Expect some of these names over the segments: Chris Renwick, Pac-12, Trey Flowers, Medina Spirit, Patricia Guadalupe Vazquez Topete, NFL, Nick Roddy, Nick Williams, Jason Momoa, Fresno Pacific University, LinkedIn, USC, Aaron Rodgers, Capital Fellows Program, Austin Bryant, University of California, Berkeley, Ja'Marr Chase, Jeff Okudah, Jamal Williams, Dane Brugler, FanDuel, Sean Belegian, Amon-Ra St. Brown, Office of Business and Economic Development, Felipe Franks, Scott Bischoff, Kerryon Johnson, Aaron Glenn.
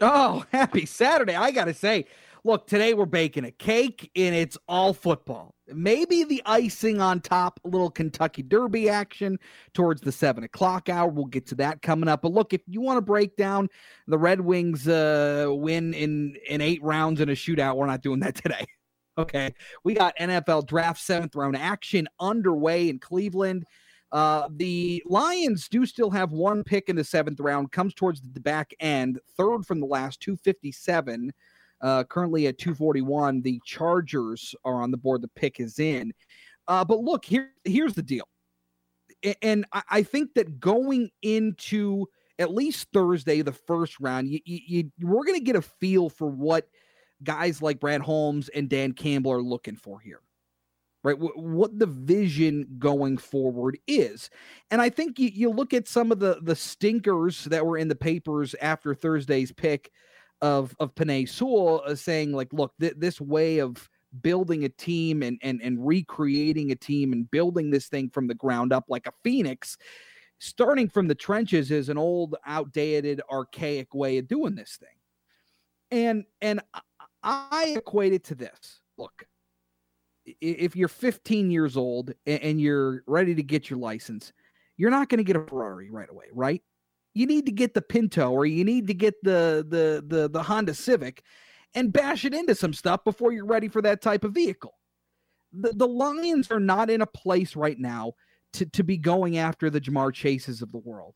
Oh, happy Saturday. I got to say, look, today we're baking a cake, and it's all football. Maybe the icing on top, a little Kentucky Derby action towards the 7 o'clock hour. We'll get to that coming up. But, look, if you want to break down the Red Wings win in 8 rounds in a shootout, we're not doing that today. Okay, we got NFL Draft 7th round action underway in Cleveland. The Lions do still have one pick in the 7th round, comes towards the back end, third from the last, 257, currently at 241. The Chargers are on the board. The pick is in. But look, here's the deal. And I think that going into at least Thursday, the first round, we're going to get a feel for what guys like Brad Holmes and Dan Campbell are looking for here. Right, what the vision going forward is. And I think you look at some of the stinkers that were in the papers after Thursday's pick of Penei Sewell, saying, like, look, this way of building a team and recreating a team and building this thing from the ground up like a phoenix, starting from the trenches, is an old, outdated, archaic way of doing this thing. And I equate it to this. Look, if you're 15 years old and you're ready to get your license, you're not going to get a Ferrari right away, right? You need to get the Pinto, or you need to get the Honda Civic and bash it into some stuff before you're ready for that type of vehicle. The Lions are not in a place right now to be going after the Ja'Marr Chases of the world,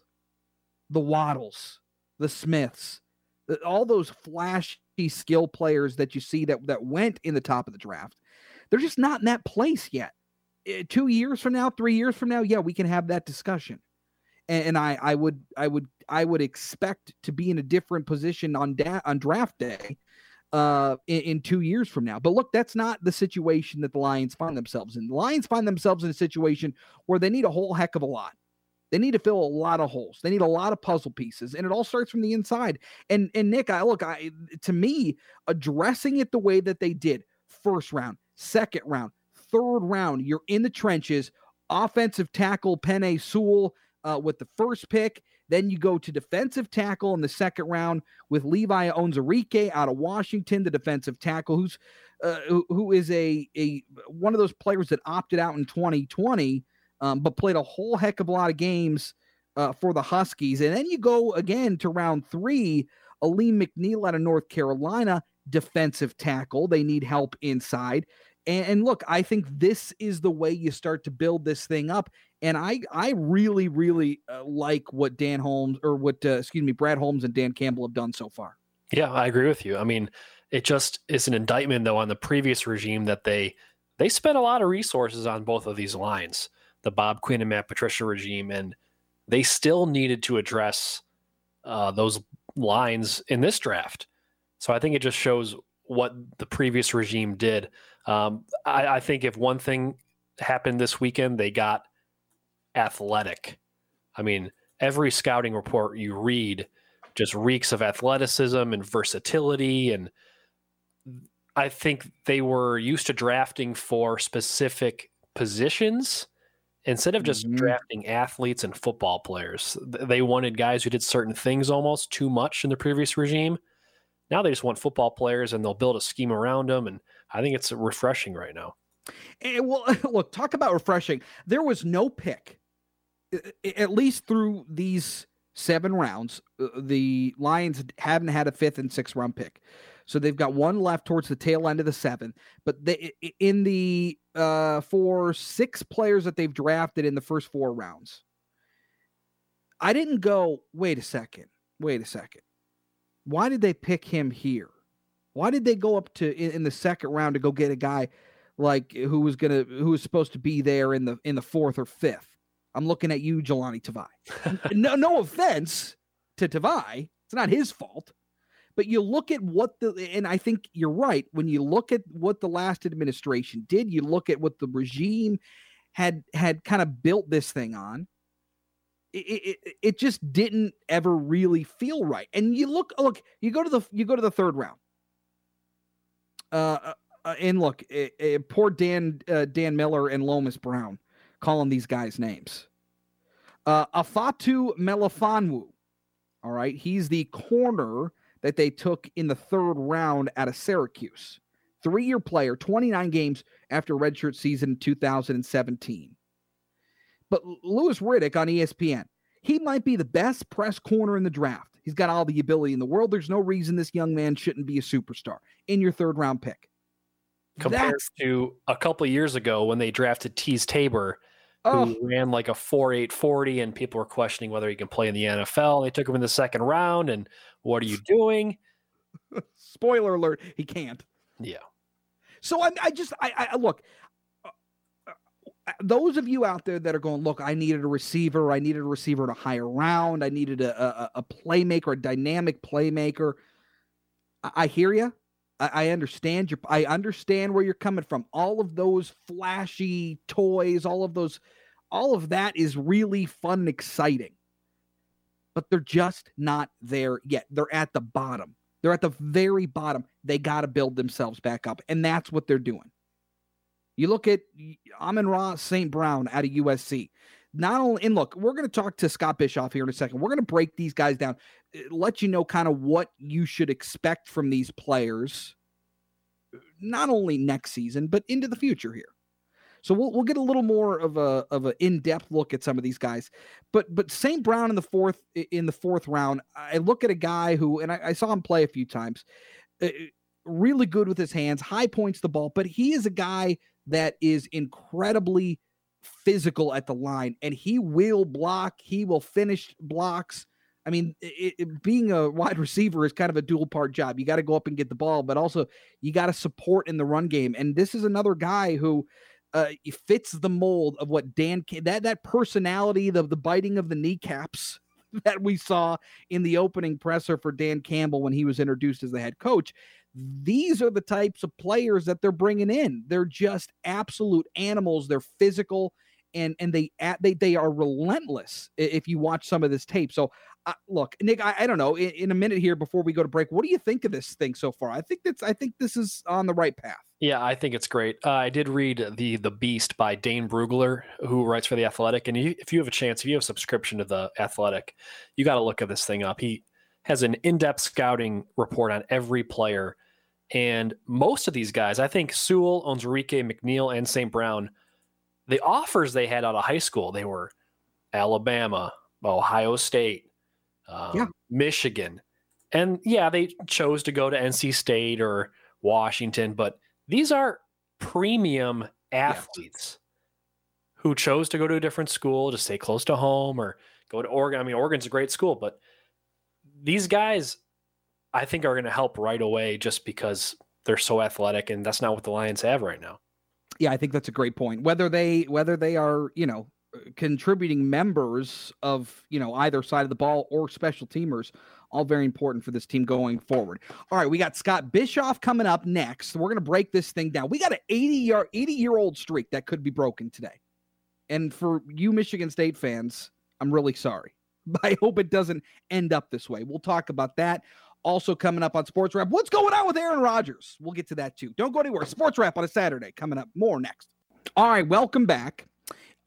the Waddles, the Smiths, all those flashy skill players that you see that went in the top of the draft. They're just not in that place yet. 2 years from now, 3 years from now, yeah, we can have that discussion. And I would expect to be in a different position on draft day in 2 years from now. But look, that's not the situation that the Lions find themselves in. The Lions find themselves in a situation where they need a whole heck of a lot. They need to fill a lot of holes. They need a lot of puzzle pieces, and it all starts from the inside. And Nick, to me, addressing it the way that they did, first round, second round, third round, you're in the trenches. Offensive tackle Penei Sewell with the first pick. Then you go to defensive tackle in the second round with Levi Onsareke out of Washington, the defensive tackle who is a one of those players that opted out in 2020, but played a whole heck of a lot of games for the Huskies. And then you go again to round 3, Alim McNeill out of North Carolina, defensive tackle. They need help inside. And look, I think this is the way you start to build this thing up. And I really, really like what Brad Holmes and Dan Campbell have done so far. Yeah, I agree with you. I mean, it just is an indictment, though, on the previous regime that they spent a lot of resources on both of these lines, the Bob Quinn and Matt Patricia regime, and they still needed to address those lines in this draft. So I think it just shows what the previous regime did. I think if one thing happened this weekend, they got athletic. I mean, every scouting report you read just reeks of athleticism and versatility. And I think they were used to drafting for specific positions instead of just drafting athletes and football players. They wanted guys who did certain things almost too much in the previous regime. Now they just want football players, and they'll build a scheme around them. And I think it's refreshing right now. And well, look, talk about refreshing. There was no pick, at least through these 7 rounds. The Lions haven't had a 5th and 6th round pick. So they've got one left towards the tail end of the 7th. But in the 6 players that they've drafted in the first 4 rounds, I didn't go, wait a second. Why did they pick him here? Why did they go up to in the 2nd round to go get a guy like who was supposed to be there in the 4th or 5th? I'm looking at you, Jahlani Tavai. No offense to Tavai, it's not his fault. But you look at and I think you're right. When you look at what the last administration did, you look at what the regime had kind of built this thing on. It just didn't ever really feel right. And you look, you go to the 3rd round. And look, poor Dan Miller and Lomas Brown calling these guys names. Ifeatu Melifonwu. All right. He's the corner that they took in the third round out of Syracuse. Three-year player, 29 games after redshirt season in 2017. But Lewis Riddick on ESPN, he might be the best press corner in the draft. He's got all the ability in the world. There's no reason this young man shouldn't be a superstar in your third-round pick. Compared to a couple of years ago when they drafted Teez Tabor, who ran like a 4.8 40, and people were questioning whether he can play in the NFL. They took him in the second round, and what are you doing? Spoiler alert, he can't. Yeah. So I look, those of you out there that are going, look, I needed a receiver in a higher round. I needed a playmaker, a dynamic playmaker. I hear you. I understand where you're coming from. All of those flashy toys, all of that is really fun and exciting, but they're just not there yet. They're at the bottom. They're at the very bottom. They got to build themselves back up, and that's what they're doing. You look at Amon-Ra St. Brown out of USC. We're going to talk to Scott Bischoff here in a second. We're going to break these guys down, let you know kind of what you should expect from these players, not only next season, but into the future here. So we'll get a little more of an in-depth look at some of these guys. But St. Brown in the fourth round, I look at a guy who, and I saw him play a few times, really good with his hands, high points the ball, but he is a guy that is incredibly physical at the line, and he will block, he will finish blocks. I mean, being a wide receiver is kind of a dual-part job. You got to go up and get the ball, but also you got to support in the run game. And this is another guy who fits the mold of what that personality, the biting of the kneecaps that we saw in the opening presser for Dan Campbell when he was introduced as the head coach. These are the types of players that they're bringing in. They're just absolute animals. They're physical, and they are relentless if you watch some of this tape. So, look, Nick, I don't know. In a minute here before we go to break, what do you think of this thing so far? I think this is on the right path. Yeah, I think it's great. I did read The Beast by Dane Brugler, who writes for The Athletic. And if you have a chance, if you have a subscription to The Athletic, you got to look at this thing up. He has an in-depth scouting report on every player. And most of these guys, I think Sewell, Onsareke, McNeill, and St. Brown, the offers they had out of high school, they were Alabama, Ohio State, Michigan. And yeah, they chose to go to NC State or Washington, but these are premium athletes who chose to go to a different school to stay close to home or go to Oregon. I mean, Oregon's a great school, but these guys, I think, are going to help right away just because they're so athletic, and that's not what the Lions have right now. Yeah, I think that's a great point. Whether they are, contributing members of, either side of the ball or special teamers, all very important for this team going forward. All right, we got Scott Bischoff coming up next. We're going to break this thing down. We got an 80-year-old streak that could be broken today. And for you Michigan State fans, I'm really sorry. But I hope it doesn't end up this way. We'll talk about that. Also coming up on Sports Wrap, what's going on with Aaron Rodgers? We'll get to that too. Don't go anywhere. Sports Wrap on a Saturday coming up. More next. All right, welcome back.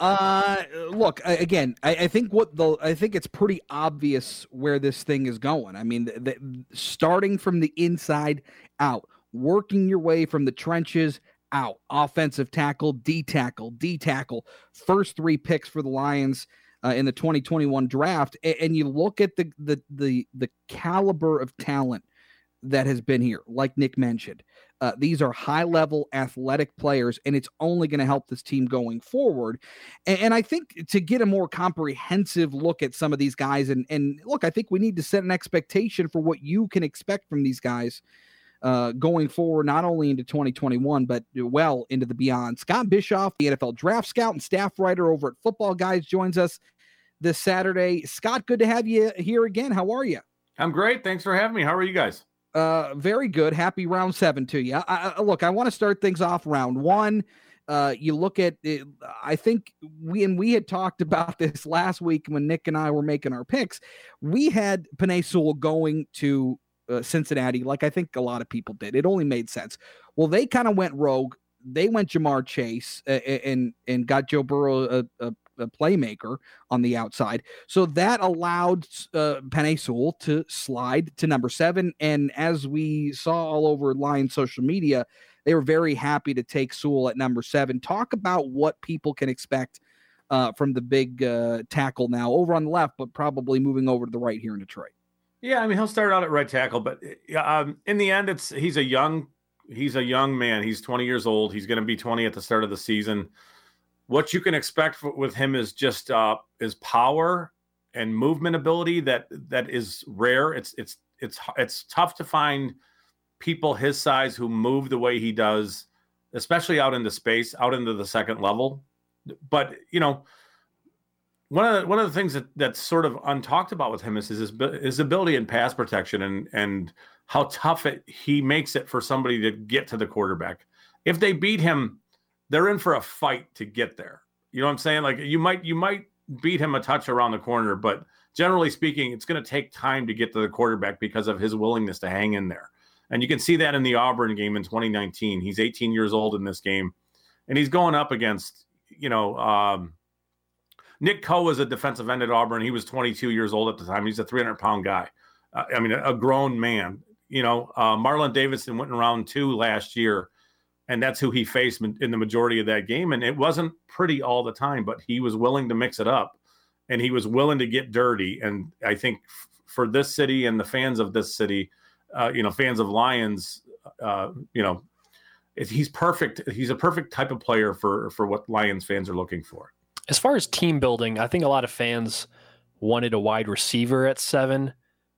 Look, again, I think it's pretty obvious where this thing is going. I mean, starting from the inside out, working your way from the trenches out. Offensive tackle, D tackle. First three picks for the Lions in the 2021 draft, and you look at the caliber of talent that has been here. Like Nick mentioned, these are high-level athletic players, and it's only going to help this team going forward. And I think to get a more comprehensive look at some of these guys, and look, I think we need to set an expectation for what you can expect from these guys going forward, not only into 2021, but well into the beyond. Scott Bischoff, the NFL draft scout and staff writer over at Football Guys, joins us this Saturday. Scott, good to have you here again. How are you? I'm great. Thanks for having me. How are you guys? Very good. Happy round 7 to you. Look, I want to start things off round 1. You look at it, I think we had talked about this last week when Nick and I were making our picks. We had Penei Sewell going to Cincinnati, like I think a lot of people did. It only made sense. Well, they kind of went rogue. they went Ja'Marr Chase and got Joe Burrow a playmaker on the outside. So that allowed Penei Sewell to slide to number 7. And as we saw all over Lions social media, they were very happy to take Sewell at number 7. Talk about what people can expect from the big tackle now over on the left, but probably moving over to the right here in Detroit. Yeah, I mean, he'll start out at right tackle, but in the end, he's a young man. He's 20 years old. He's going to be 20 at the start of the season. What you can expect with him is just is power and movement ability that is rare. It's tough to find people his size who move the way he does, especially out into space, out into the second level. But you know, one of the things that's sort of untalked about with him is his ability in pass protection and how tough he makes it for somebody to get to the quarterback. If they beat him, they're in for a fight to get there. You know what I'm saying? Like you might beat him a touch around the corner, but generally speaking, it's going to take time to get to the quarterback because of his willingness to hang in there. And you can see that in the Auburn game in 2019. He's 18 years old in this game, and he's going up against, you know, Nick Coe was a defensive end at Auburn. He was 22 years old at the time. He's a 300-pound guy. I mean, a grown man. You know, Marlon Davidson went in round 2 last year, and that's who he faced in the majority of that game. And it wasn't pretty all the time, but he was willing to mix it up, and he was willing to get dirty. And I think for this city and the fans of this city, you know, fans of Lions, you know, he's perfect. He's a perfect type of player for what Lions fans are looking for. As far as team building, I think a lot of fans wanted a wide receiver at 7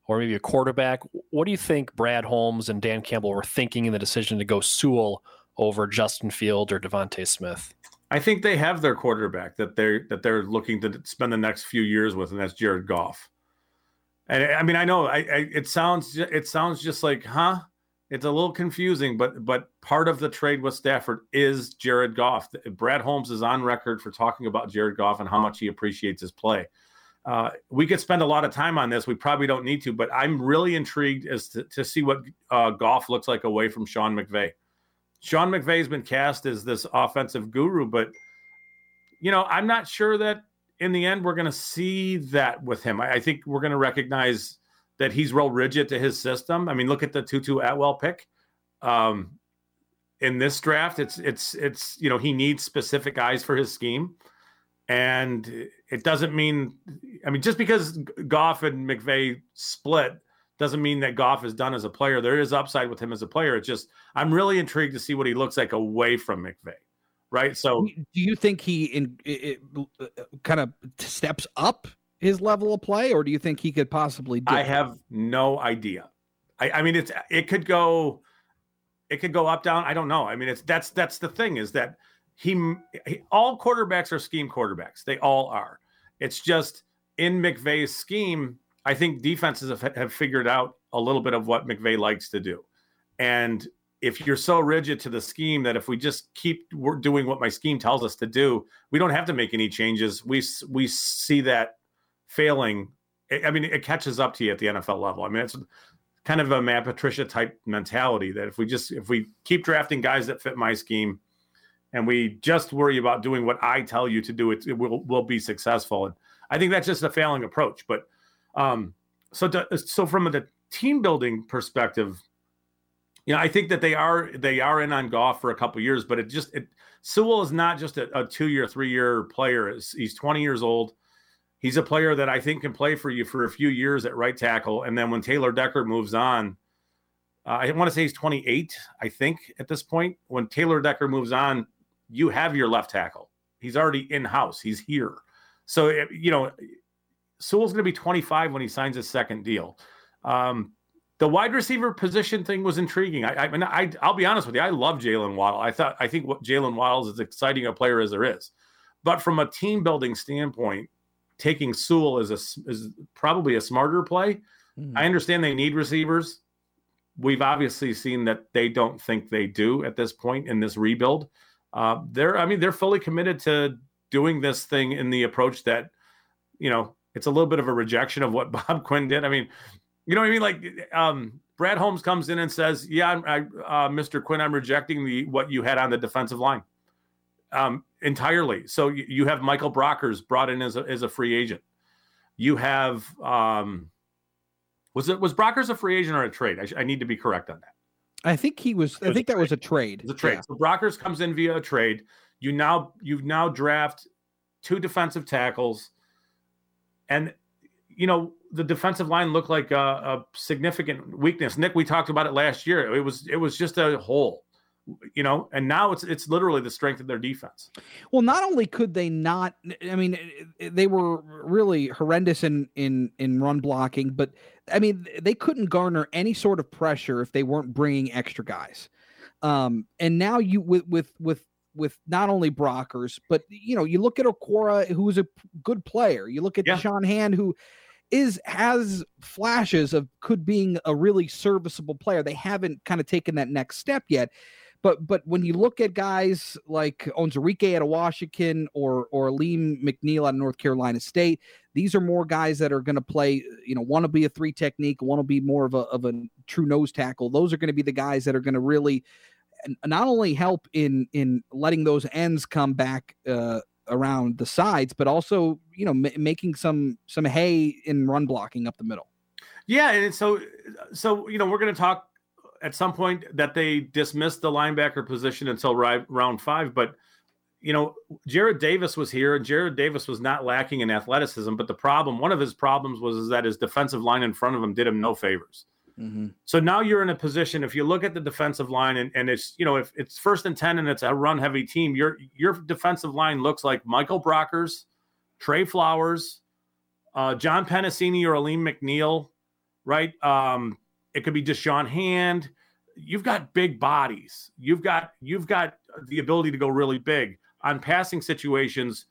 or maybe a quarterback. What do you think Brad Holmes and Dan Campbell were thinking in the decision to go Sewell over Justin Field or DeVonta Smith? I think they have their quarterback that they're looking to spend the next few years with, and that's Jared Goff. And I mean, I know it sounds just like, huh? It's a little confusing, but part of the trade with Stafford is Jared Goff. Brad Holmes is on record for talking about Jared Goff and how much he appreciates his play. We could spend a lot of time on this. We probably don't need to, but I'm really intrigued as to see what Goff looks like away from Sean McVay. Sean McVay's been cast as this offensive guru, but, you know, I'm not sure that in the end we're going to see that with him. I think we're going to recognize that he's real rigid to his system. I mean, look at the Tutu Atwell pick. In this draft, it's you know, he needs specific guys for his scheme. And it doesn't mean – I mean, just because Goff and McVay split – doesn't mean that Goff is done as a player. There is upside with him as a player. It's just, I'm really intrigued to see what he looks like away from McVay, right? So do you think he kind of steps up his level of play, or do you think he could possibly do? I have no idea. I mean, it could go up, down. I don't know. I mean, that's the thing is that he all quarterbacks are scheme quarterbacks. They all are. It's just in McVay's scheme, I think defenses have figured out a little bit of what McVay likes to do. And if you're so rigid to the scheme that if we just keep doing what my scheme tells us to do, we don't have to make any changes. We see that failing. I mean, it catches up to you at the NFL level. I mean, it's kind of a Matt Patricia type mentality that if we keep drafting guys that fit my scheme and we just worry about doing what I tell you to do, it will be successful. And I think that's just a failing approach, but so from the team building perspective, you know, I think that they are in on Goff for a couple of years, but Sewell is not just a 2-year, 3-year player. He's 20 years old. He's a player that I think can play for you for a few years at right tackle. And then when Taylor Decker moves on, I want to say he's 28, I think at this point, when Taylor Decker moves on, you have your left tackle. He's already in house. He's here. So, you know, Sewell's going to be 25 when he signs his second deal. The wide receiver position thing was intriguing. I'll be honest with you. I love Jalen Waddle. I think what Jalen Waddle is as exciting a player as there is, but from a team building standpoint, taking Sewell is probably a smarter play. Mm-hmm. I understand they need receivers. We've obviously seen that they don't think they do at this point in this rebuild. They're fully committed to doing this thing in the approach that, you know, it's a little bit of a rejection of what Bob Quinn did. I mean, You know what I mean? Like, Brad Holmes comes in and says, yeah, I Mr. Quinn, I'm rejecting what you had on the defensive line entirely. So you have Michael Brockers brought in as a free agent. You have was Brockers a free agent or a trade? I need to be correct on that. I think he was. I think that was a trade. It was a trade. Yeah. So Brockers comes in via a trade. You now draft two defensive tackles, and you know the defensive line looked like a significant weakness. Nick, we talked about it last year. It was just a hole, you know. And now it's literally the strength of their defense. Well, not only could they not, I mean, they were really horrendous in run blocking, but I mean, they couldn't garner any sort of pressure if they weren't bringing extra guys. And now you with not only Brockers, but you know, you look at Okwara, who is a good player. You look at Da'Shawn Hand, who has flashes of being a really serviceable player. They haven't kind of taken that next step yet. But when you look at guys like Onsareke out of Washington or Alim McNeill out of North Carolina State, these are more guys that are going to play, you know, one will be a three technique, one will be more of a true nose tackle. Those are going to be the guys that are going to really not only help in letting those ends come back around the sides, but also, you know, making some hay in run blocking up the middle. Yeah, and so you know, we're going to talk at some point that they dismissed the linebacker position until round 5. But, you know, Jared Davis was here, and Jared Davis was not lacking in athleticism. But the problem, one of his problems was that his defensive line in front of him did him no favors. Mm-hmm. So now you're in a position, if you look at the defensive line and it's, you know, if it's 1st and 10 and it's a run heavy team, your defensive line looks like Michael Brockers, Trey Flowers, John Penisini or Alim McNeill, right? It could be Da'Shawn Hand. You've got big bodies. You've got the ability to go really big on passing situations.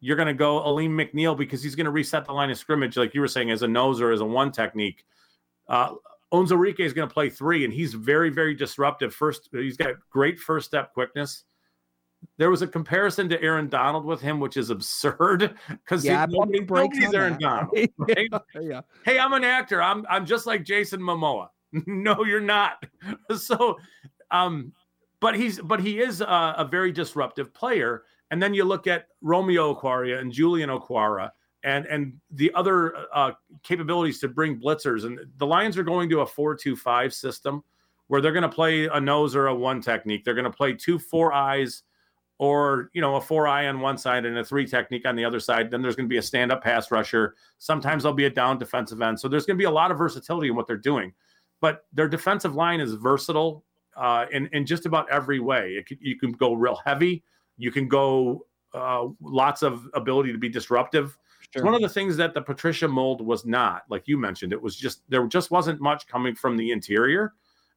You're going to go Alim McNeill because he's going to reset the line of scrimmage, like you were saying, as a nose or as a one technique. Onsareke is going to play three, and he's very, very disruptive. First, he's got great first step quickness. There was a comparison to Aaron Donald with him, which is absurd because nobody's Aaron Donald. Right? Yeah. Hey, I'm an actor. I'm just like Jason Momoa. No, you're not. So, but he is a very disruptive player. And then you look at Romeo Okwara and Julian Okwara and the other capabilities to bring blitzers. And the Lions are going to a 4-2-5 system where they're going to play a nose or a one technique. They're going to play 2 4-eyes. Or, you know, a 4-eye on one side and a 3 technique on the other side. Then there's going to be a stand-up pass rusher. Sometimes there'll be a down defensive end. So there's going to be a lot of versatility in what they're doing. But their defensive line is versatile in just about every way. You can go real heavy. You can go lots of ability to be disruptive. Sure. It's one of the things that the Patricia mold was not, like you mentioned. It was just there just wasn't much coming from the interior.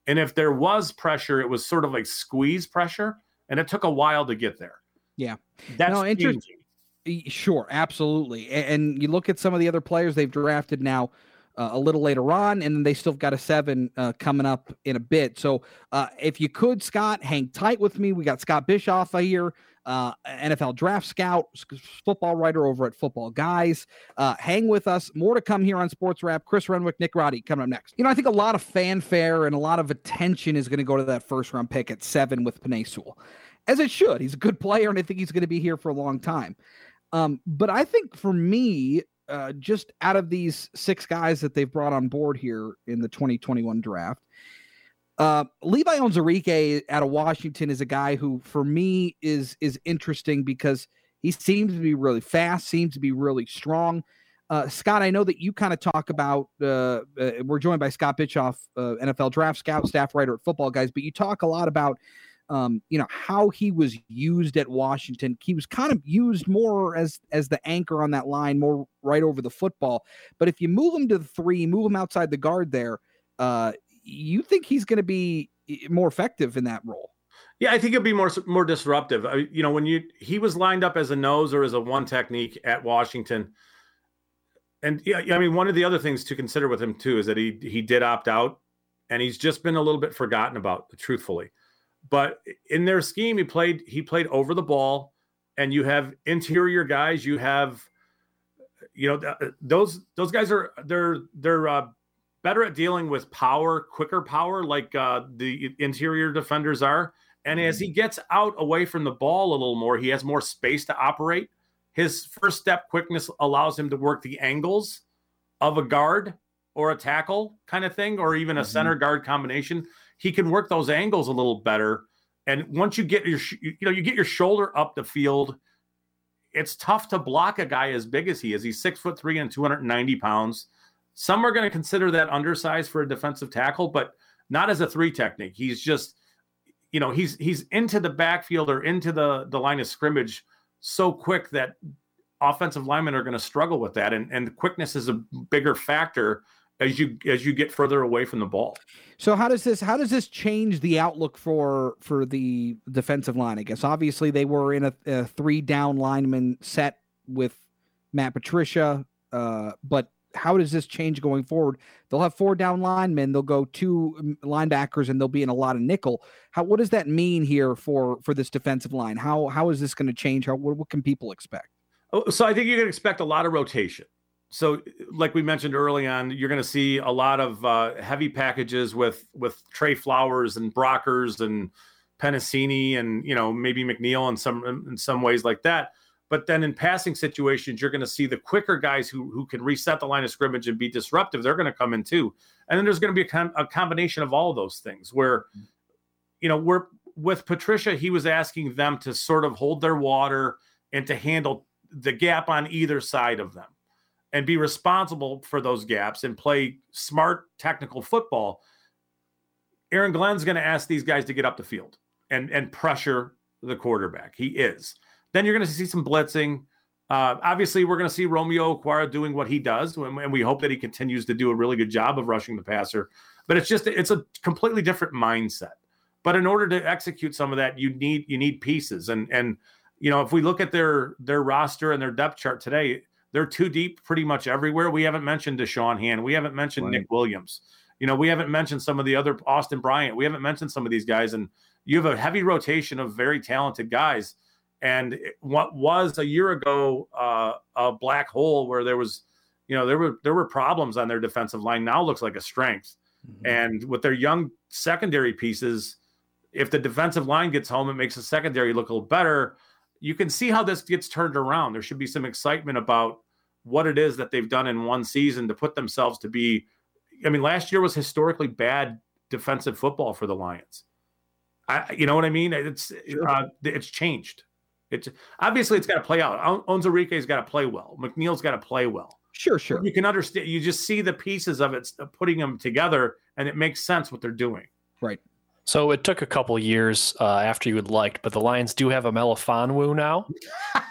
And if there was pressure, it was sort of like squeeze pressure. And it took a while to get there. Yeah. That's interesting. Sure. Absolutely. And you look at some of the other players they've drafted now a little later on, and they still got a 7 coming up in a bit. So if you could, Scott, hang tight with me. We got Scott Bischoff here, NFL draft scout, football writer over at Football Guys. Hang with us. More to come here on Sports Wrap. Chris Renwick, Nick Roddy coming up next. You know, I think a lot of fanfare and a lot of attention is going to go to that first round pick at 7 with Penei Sewell, as it should. He's a good player, and I think he's going to be here for a long time. But I think for me, just out of these 6 guys that they've brought on board here in the 2021 draft, Levi Onsareke out of Washington is a guy who, for me, is interesting because he seems to be really fast, seems to be really strong. Scott, I know that you kind of talk about, we're joined by Scott Bischoff, NFL draft scout, staff writer at Football Guys, but you talk a lot about you know, how he was used at Washington. He was kind of used more as the anchor on that line, more right over the football. But if you move him to the 3, move him outside the guard there, you think he's going to be more effective in that role? Yeah, I think it'll be more disruptive. You know, when he was lined up as a nose or as a one technique at Washington. And yeah, I mean, one of the other things to consider with him too is that he did opt out, and he's just been a little bit forgotten about, truthfully. But in their scheme, he played over the ball, and you have interior guys. You have, you know, those guys are they're better at dealing with power, quicker power, like the interior defenders are. And as he gets out away from the ball a little more, he has more space to operate. His first step quickness allows him to work the angles of a guard or a tackle kind of thing, or even a center guard combination. He can work those angles a little better. And once you get your, you get your shoulder up the field, it's tough to block a guy as big as he is. He's 6'3" and 290 pounds. Some are going to consider that undersized for a defensive tackle, but not as a three technique. He's just, he's into the backfield or into the line of scrimmage so quick that offensive linemen are going to struggle with that. And quickness is a bigger factor as you get further away from the ball. So how does this change the outlook for the defensive line? I guess obviously they were in a three down lineman set with Matt Patricia, but how does this change going forward? They'll have four down linemen, they'll go two linebackers, and they'll be in a lot of nickel. What does that mean here for this defensive line? How is this going to change? What can people expect? So I think you can expect a lot of rotation. So like we mentioned early on, you're going to see a lot of heavy packages with Trey Flowers and Brockers and Penisini and, maybe McNeill in some ways like that. But then in passing situations, you're going to see the quicker guys who can reset the line of scrimmage and be disruptive. They're going to come in too. And then there's going to be a combination of all of those things where, we're with Patricia, he was asking them to sort of hold their water and to handle the gap on either side of them and be responsible for those gaps and play smart technical football. Aaron Glenn's going to ask these guys to get up the field and pressure the quarterback. He is. Then you're going to see some blitzing. Obviously, we're going to see Romeo Okwara doing what he does, and we hope that he continues to do a really good job of rushing the passer. But it's a completely different mindset. But in order to execute some of that, you need pieces. And if we look at their roster and their depth chart today, they're too deep pretty much everywhere. We haven't mentioned Da'Shawn Hand. We haven't mentioned Nick Williams. We haven't mentioned some of the other Austin Bryant. We haven't mentioned some of these guys. And you have a heavy rotation of very talented guys. And what was a year ago a black hole where there was, there were problems on their defensive line now looks like a strength. Mm-hmm. And with their young secondary pieces, if the defensive line gets home, it makes the secondary look a little better. You can see how this gets turned around. There should be some excitement about what it is that they've done in one season to put themselves to be. I mean, last year was historically bad defensive football for the Lions. You know what I mean? It's changed. It's obviously it's got to play out. Onsarike's got to play well. McNeil's got to play well. Sure. You can understand. You just see the pieces of it, putting them together, and it makes sense what they're doing. Right. So it took a couple years after you had liked, but the Lions do have a Melifonwu now.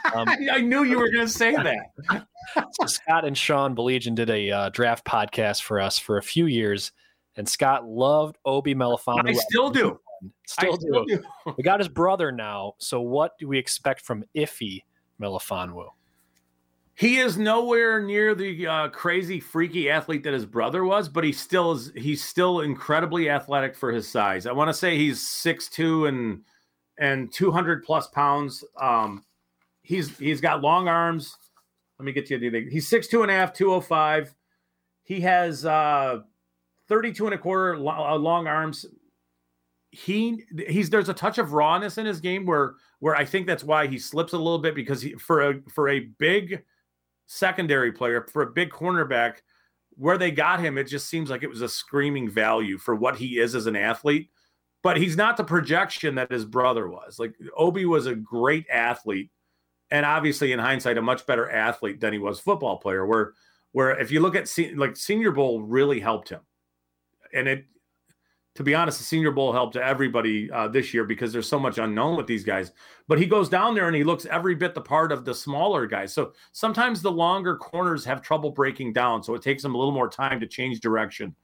I knew you were going to say that. So Scott and Sean Belegian did a draft podcast for us for a few years, and Scott loved Obi Melifonwu. I still do. We got his brother now. So what do we expect from Ifeatu Melifonwu? He is nowhere near the crazy, freaky athlete that his brother was, but he still is. He's still incredibly athletic for his size. I want to say he's 6'2" and 200 plus pounds. He's got long arms. Let me get you the thing. He's 6'2 and a half, 205. He has 32 and a quarter long arms. There's a touch of rawness in his game where I think that's why he slips a little bit, because for a big secondary player, for a big cornerback, where they got him, it just seems like it was a screaming value for what he is as an athlete. But he's not the projection that his brother was. Like, Obi was a great athlete, and obviously in hindsight a much better athlete than he was football player, where if you look at Senior Bowl really helped him. And to be honest, the Senior Bowl helped everybody this year because there's so much unknown with these guys. But he goes down there and he looks every bit the part of the smaller guys. So sometimes the longer corners have trouble breaking down, so it takes them a little more time to change direction.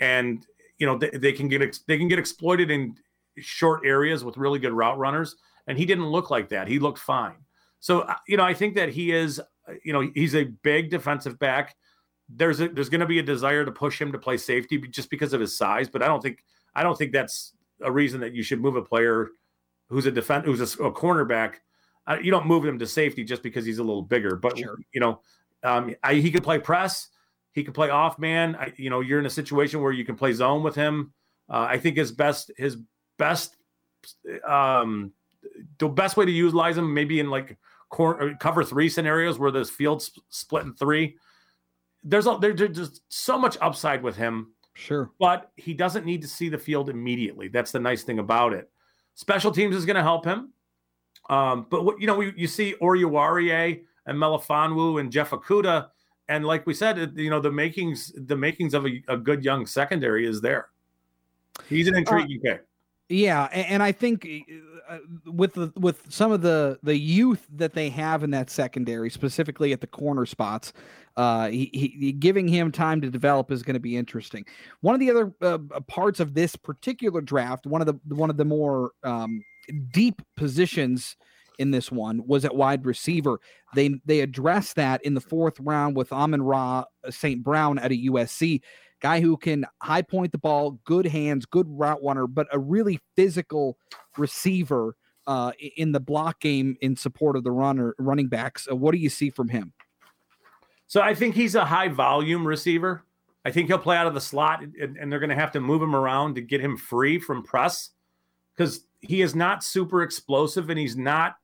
And they can get exploited in short areas with really good route runners. And he didn't look like that. He looked fine. So I think that he is. He's a big defensive back. There's going to be a desire to push him to play safety just because of his size, but I don't think that's a reason that you should move a player who's a cornerback. You don't move him to safety just because he's a little bigger. But he could play press. He can play off man. You're in a situation where you can play zone with him. I think the best way to utilize him maybe in like cover three scenarios where this field's split in three. There's just so much upside with him. Sure. But he doesn't need to see the field immediately. That's the nice thing about it. Special teams is going to help him. You see Oruwariye and Melifonwu and Jeff Okudah. And like we said, the makings of a good young secondary is there. He's an intriguing pick. Yeah. And I think with some of the youth that they have in that secondary, specifically at the corner spots, giving him time to develop is going to be interesting. One of the other parts of this particular draft, one of the more deep positions in this one was at wide receiver. They addressed that in the fourth round with Amon-Ra St. Brown out of USC, guy who can high point the ball, good hands, good route runner, but a really physical receiver in the block game in support of the running backs. What do you see from him? So I think he's a high volume receiver. I think he'll play out of the slot, and they're going to have to move him around to get him free from press because he is not super explosive, and he's not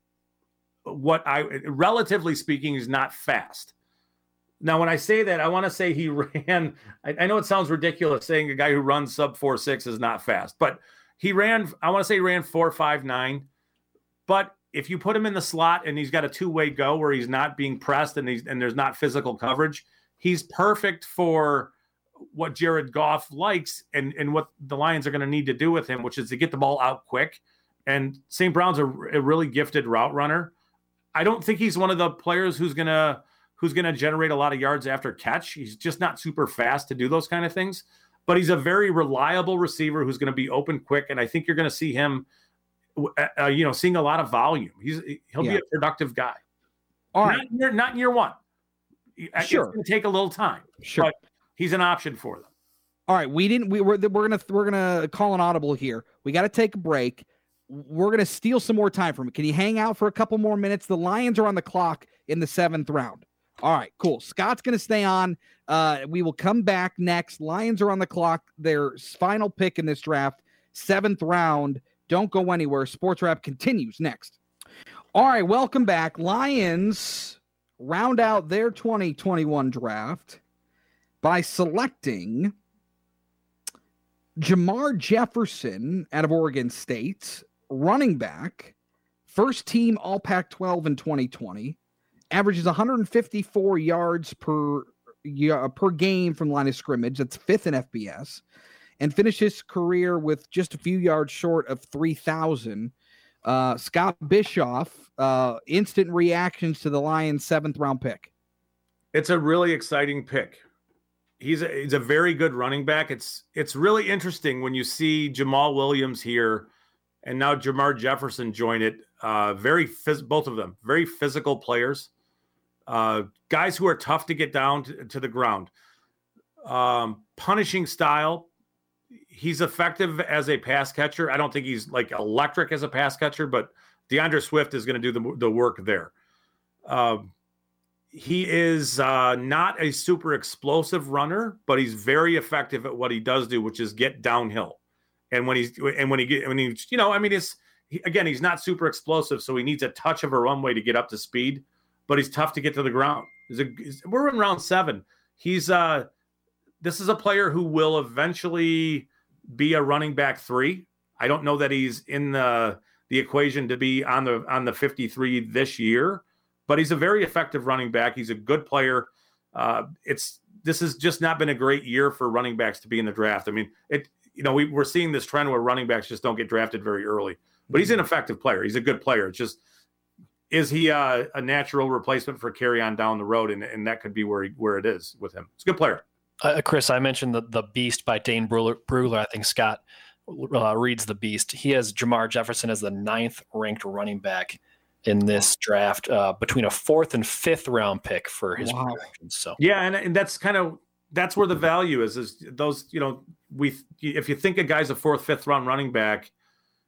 relatively speaking, he's not fast. Now, when I say that, I want to say he ran. I know it sounds ridiculous saying a guy who runs sub 4.6 is not fast, but he ran 4.59. But if you put him in the slot and he's got a two-way go where he's not being pressed and there's not physical coverage, he's perfect for what Jared Goff likes and what the Lions are going to need to do with him, which is to get the ball out quick. And St. Brown's a really gifted route runner. I don't think he's one of the players who's going to generate a lot of yards after catch. He's just not super fast to do those kind of things, but he's a very reliable receiver who's going to be open quick. And I think you're going to see him, seeing a lot of volume. He'll be a productive guy. All right. Not in year one. Sure. It's going to take a little time. Sure. But he's an option for them. All right. We're going to call an audible here. We got to take a break. We're going to steal some more time from him. Can you hang out for a couple more minutes? The Lions are on the clock in the 7th round. All right, cool. Scott's going to stay on. We will come back next. Lions are on the clock. Their final pick in this draft, 7th round. Don't go anywhere. Sports Wrap continues next. All right, welcome back. Lions round out their 2021 draft by selecting Ja'Marr Jefferson out of Oregon State, running back, first team All Pac-12 in 2020. Averages 154 yards per game from line of scrimmage. That's 5th in FBS, and finished his career with just a few yards short of 3,000. Scott Bischoff, instant reactions to the Lions' 7th round pick. It's a really exciting pick. He's a very good running back. It's really interesting when you see Jamal Williams here, and now Ja'Marr Jefferson join it. Both of them, very physical players. Guys who are tough to get down to the ground. Punishing style. He's effective as a pass catcher. I don't think he's like electric as a pass catcher, but DeAndre Swift is going to do the work there. He is not a super explosive runner, but he's very effective at what he does do, which is get downhill. And he's not super explosive, so he needs a touch of a runway to get up to speed, but he's tough to get to the ground. We're in round 7. This is a player who will eventually be a running back 3. I don't know that he's in the equation to be on the 53 this year, but he's a very effective running back. He's a good player. This has just not been a great year for running backs to be in the draft. I mean, we're seeing this trend where running backs just don't get drafted very early. But he's an effective player. He's a good player. It's just, is he a natural replacement for Kerryon down the road? And that could be where it is with him. It's a good player. Chris, I mentioned the Beast by Dane Brugler. I think Scott reads the Beast. He has Ja'Marr Jefferson as the 9th ranked running back in this draft, between a 4th and 5th round pick for his projections. So yeah, and that's kind of that's where the value is those, if you think a guy's a 4th, 5th round running back,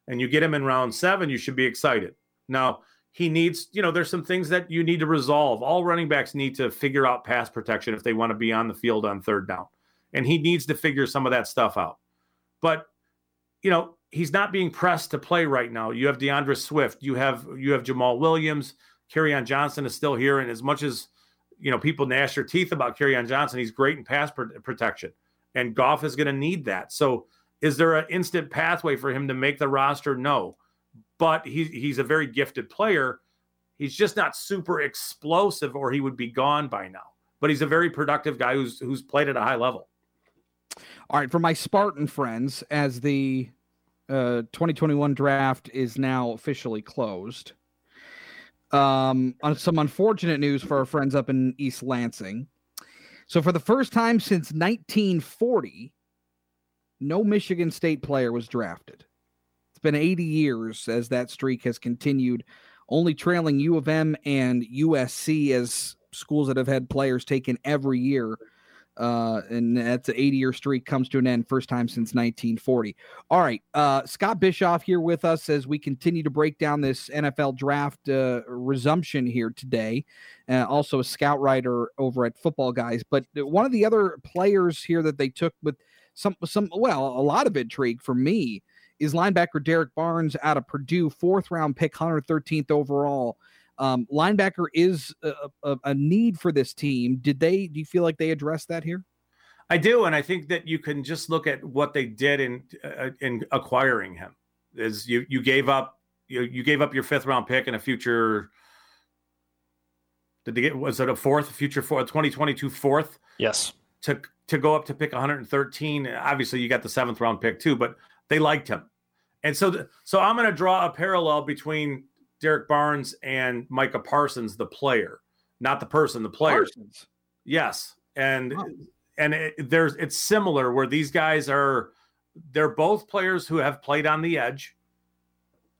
and you get him in round 7, you should be excited. Now, he needs, you know, there's some things that you need to resolve. All running backs need to figure out pass protection if they want to be on the field on third down. And he needs to figure some of that stuff out. But, you know, he's not being pressed to play right now. You have DeAndre Swift. You have Jamal Williams. Kerryon Johnson is still here. And as much as, you know, people gnash their teeth about Kerryon Johnson, he's great in pass protection. And Goff is going to need that. So is there an instant pathway for him to make the roster? No. But he's a very gifted player. He's just not super explosive, or he would be gone by now. But he's a very productive guy who's played at a high level. All right, for my Spartan friends, as the 2021 draft is now officially closed, on some unfortunate news for our friends up in East Lansing. So for the first time since 1940, no Michigan State player was drafted. It's been 80 years as that streak has continued, only trailing U of M and USC as schools that have had players taken every year. And that's an 80-year streak comes to an end, first time since 1940. All right, Scott Bischoff here with us as we continue to break down this NFL draft resumption here today. Also a scout writer over at Football Guys. But one of the other players here that they took with a lot of intrigue for me is linebacker Derek Barnes out of Purdue, fourth-round pick, 113th overall. Linebacker is a need for this team. Do you feel like they addressed that here? I do. And I think that you can just look at what they did in acquiring him is you gave up your fifth round pick and a future. Was it a 2022 fourth? Yes. To go up to pick 113. Obviously you got the seventh round pick too, but they liked him. And so I'm going to draw a parallel between Derek Barnes and Micah Parsons, the player, not the person, the player. Parsons. Yes. And it's similar where these guys they're both players who have played on the edge.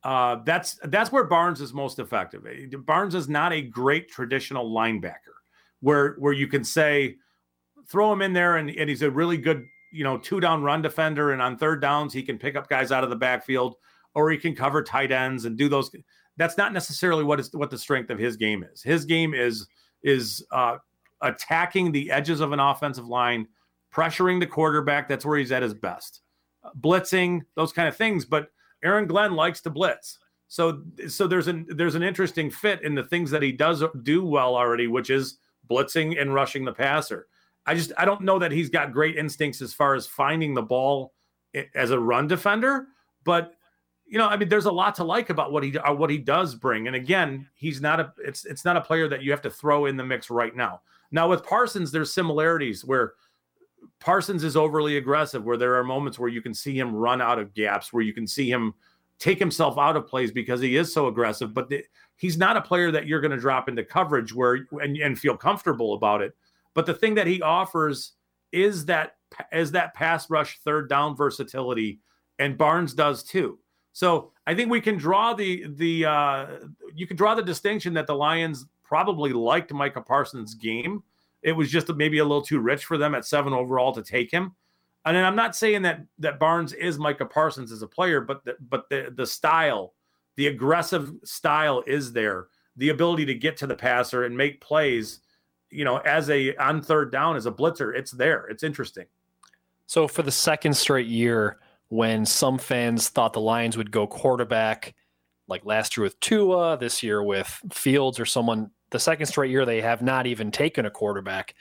That's where Barnes is most effective. Barnes is not a great traditional linebacker where you can say, throw him in there and he's a really good, you know, two down run defender. And on third downs, he can pick up guys out of the backfield or he can cover tight ends and do those. That's not necessarily what the strength of his game is. His game is attacking the edges of an offensive line, pressuring the quarterback. That's where he's at his best. Blitzing, those kind of things. But Aaron Glenn likes to blitz. So there's an interesting fit in the things that he does do well already, which is blitzing and rushing the passer. I don't know that he's got great instincts as far as finding the ball as a run defender, but you know, I mean, there's a lot to like about what he does bring. And again, he's not it's not a player that you have to throw in the mix right now. Now with Parsons, there's similarities where Parsons is overly aggressive, where there are moments where you can see him run out of gaps, where you can see him take himself out of plays because he is so aggressive. But he's not a player that you're going to drop into coverage where and feel comfortable about it. But the thing that he offers is that pass rush third down versatility, and Barnes does too. So I think we can draw the distinction that the Lions probably liked Micah Parsons' game. It was just maybe a little too rich for them at 7 overall to take him. And then I'm not saying that Barnes is Micah Parsons as a player, but the style, the aggressive style is there. The ability to get to the passer and make plays, you know, on third down as a blitzer, it's there. It's interesting. So for the second straight year, when some fans thought the Lions would go quarterback, like last year with Tua, this year with Fields or someone, the second straight year they have not even taken a quarterback.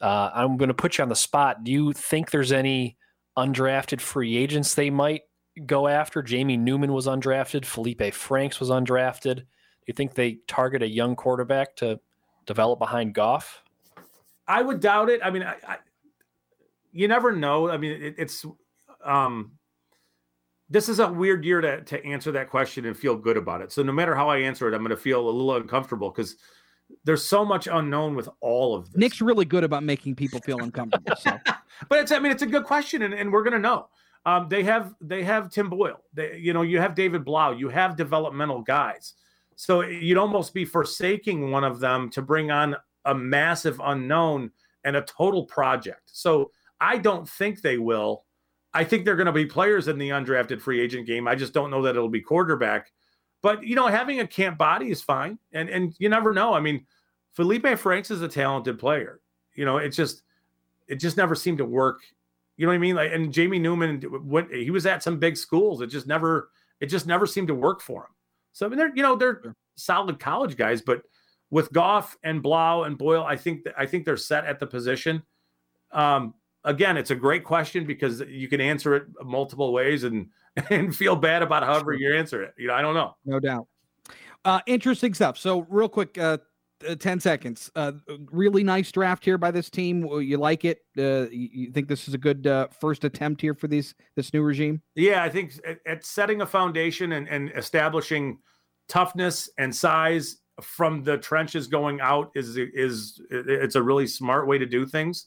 I'm going to put you on the spot. Do you think there's any undrafted free agents they might go after? Jamie Newman was undrafted. Felipe Franks was undrafted. Do you think they target a young quarterback to develop behind Goff? I would doubt it. I mean, you never know. I mean, it's... This is a weird year to answer that question and feel good about it. So no matter how I answer it, I'm going to feel a little uncomfortable because there's so much unknown with all of this. Nick's really good about making people feel uncomfortable. So. But it's a good question, and we're going to know. They have Tim Boyle. You have David Blau. You have developmental guys. So you'd almost be forsaking one of them to bring on a massive unknown and a total project. So I don't think they will. I think they're going to be players in the undrafted free agent game. I just don't know that it'll be quarterback. But, you know, having a camp body is fine. And you never know. I mean, Felipe Franks is a talented player. You know, it just never seemed to work. You know what I mean? Like, and Jamie Newman, he was at some big schools. It just never seemed to work for him. So, I mean, they're solid college guys, but with Goff and Blau and Boyle, I think they're set at the position. Again, it's a great question because you can answer it multiple ways and feel bad about however you answer it. You know, I don't know. No doubt. Interesting stuff. So real quick, 10 seconds. Really nice draft here by this team. You like it? You think this is a good first attempt here for this new regime? Yeah, I think it's setting a foundation and establishing toughness and size from the trenches going out it's a really smart way to do things.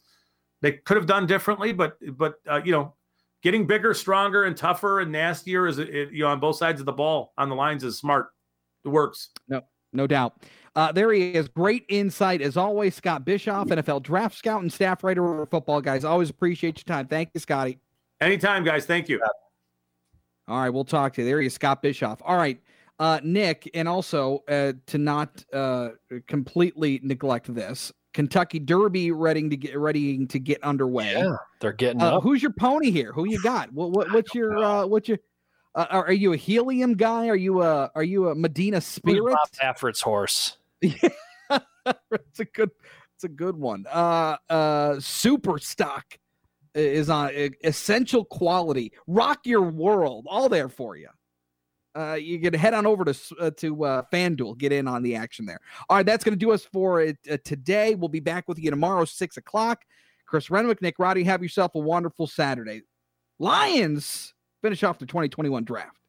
They could have done differently, but you know, getting bigger, stronger, and tougher and nastier is on both sides of the ball on the lines is smart. It works. No doubt. There he is. Great insight as always, Scott Bischoff, NFL draft scout and staff writer over Football Guys. Always appreciate your time. Thank you, Scotty. Anytime, guys. Thank you. All right, we'll talk to you. There he is, Scott Bischoff. All right, Nick, and also to not completely neglect this, Kentucky Derby readying to get underway. Yeah, they're getting up. Who's your pony here? Who you got? What's your? Are you a helium guy? Are you a Medina Spirit? Bob Taffert's horse. Yeah, it's a good one. Super Stock is on essential quality. Rock Your World, all there for you. You can head on over to FanDuel, get in on the action there. All right, that's going to do us for it today. We'll be back with you tomorrow, 6:00. Chris Renwick, Nick Roddy, have yourself a wonderful Saturday. Lions finish off the 2021 draft.